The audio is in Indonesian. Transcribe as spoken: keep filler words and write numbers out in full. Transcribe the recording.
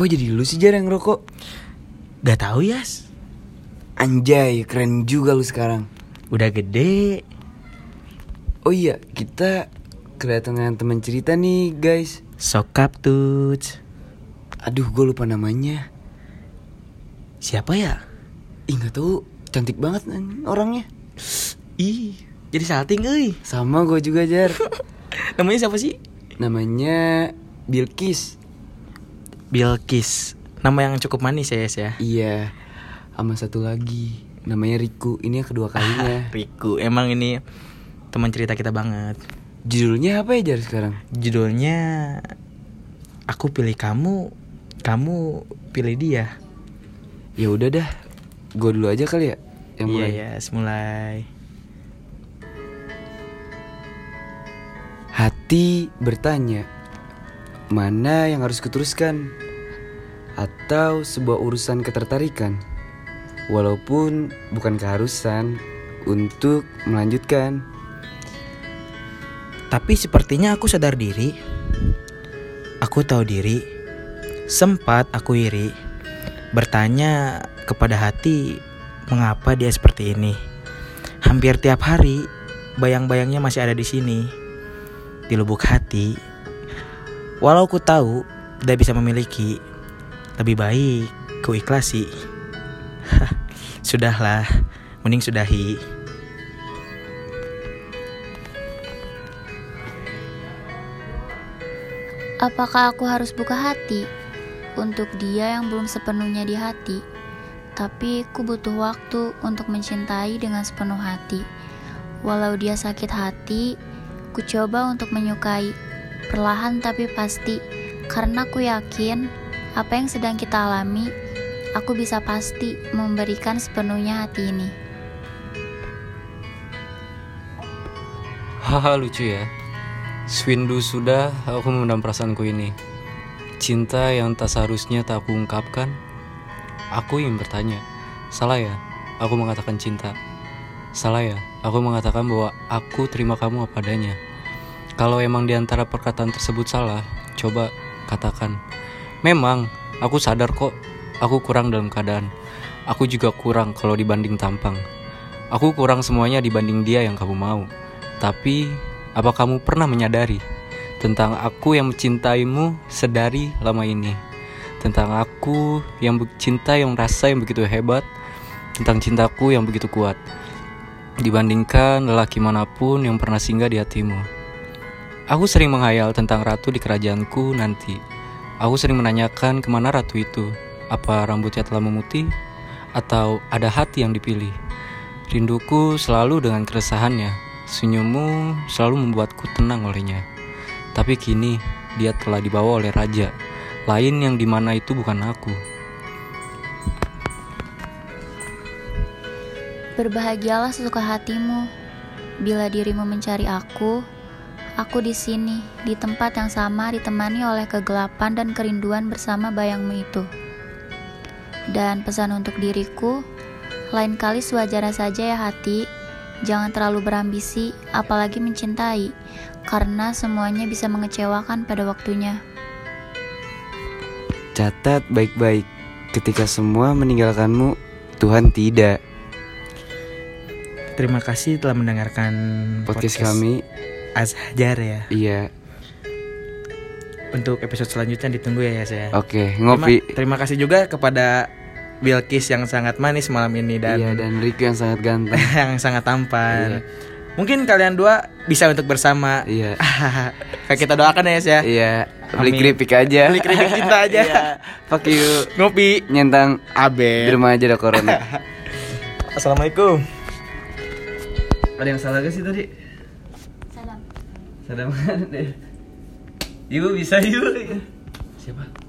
Kok jadi lu sih Jar yang ngerokok? Gak tahu Yas. Anjay, keren juga lu sekarang. Udah gede. Oh iya, kita kedatangan teman cerita nih guys. Sokap tuh. Aduh, gue lupa namanya. Siapa ya? Ih gak tahu, cantik banget orangnya. Ih, jadi salting euy. Sama gue juga Jar. Namanya siapa sih? Namanya Bilqis. Bilqis, nama yang cukup manis ya Yes ya. Iya, sama satu lagi namanya Riku. Ini yang kedua kalinya. Riku, emang ini teman cerita kita banget. Judulnya apa ya Jar sekarang? Judulnya Aku Pilih Kamu, Kamu Pilih Dia. Ya udah dah, gue dulu aja kali ya yang mulai. Iya yes, mulai. Hati bertanya, mana yang harus kuteruskan? Atau sebuah urusan ketertarikan, walaupun bukan keharusan untuk melanjutkan. Tapi sepertinya aku sadar diri, aku tahu diri. Sempat aku iri, bertanya kepada hati, mengapa dia seperti ini? Hampir tiap hari, bayang-bayangnya masih ada di sini, di lubuk hati. Walau ku tahu tidak bisa memiliki, lebih baik ku ikhlasi. Sudahlah, mending sudahi. Apakah aku harus buka hati untuk dia yang belum sepenuhnya di hati? Tapi ku butuh waktu untuk mencintai dengan sepenuh hati. Walau dia sakit hati, ku coba untuk menyukai perlahan tapi pasti, karena ku yakin apa yang sedang kita alami, aku bisa pasti memberikan sepenuhnya hati ini. Haha lucu ya. Swindu sudah aku memendam perasaanku ini. Cinta yang tak seharusnya tak aku ungkapkan. Aku ingin bertanya, salah ya aku mengatakan cinta? Salah ya aku mengatakan bahwa aku terima kamu apa adanya? Kalau emang diantara perkataan tersebut salah, coba katakan. Memang, aku sadar kok, aku kurang dalam keadaan. Aku juga kurang kalau dibanding tampang. Aku kurang semuanya dibanding dia yang kamu mau. Tapi, apa kamu pernah menyadari tentang aku yang mencintaimu sedari lama ini? Tentang aku yang cinta, yang rasa yang begitu hebat. Tentang cintaku yang begitu kuat, dibandingkan lelaki manapun yang pernah singgah di hatimu. Aku sering menghayal tentang ratu di kerajaanku nanti. Aku sering menanyakan kemana ratu itu. Apa rambutnya telah memutih? Atau ada hati yang dipilih? Rinduku selalu dengan keresahannya. Senyummu selalu membuatku tenang olehnya. Tapi kini dia telah dibawa oleh raja lain yang dimana itu bukan aku. Berbahagialah sesuka hatimu. Bila dirimu mencari aku, aku di sini, di tempat yang sama, ditemani oleh kegelapan dan kerinduan bersama bayangmu itu. Dan pesan untuk diriku, lain kali sewajarnya saja ya hati, jangan terlalu berambisi, apalagi mencintai, karena semuanya bisa mengecewakan pada waktunya. Catat baik-baik, ketika semua meninggalkanmu, Tuhan tidak. Terima kasih telah mendengarkan podcast, podcast kami. Azhar ya. Iya. Untuk episode selanjutnya ditunggu ya Yas ya. Oke, ngopi. Terima, terima kasih juga kepada Bilqis yang sangat manis malam ini. Dan iya, dan Riku yang sangat ganteng. Yang sangat tampan. Iya. Mungkin kalian dua bisa untuk bersama. Iya. Kita doakan ya Yas ya. Iya. Beli keripik aja. Beli keripik cinta aja. Iya. Fuck you. Ngopi. Nyentang Abel. Di rumah aja ada corona. Assalamualaikum. Ada yang salah gak sih tadi? Ada mana deh? Ibu bisa yuk. Siapa?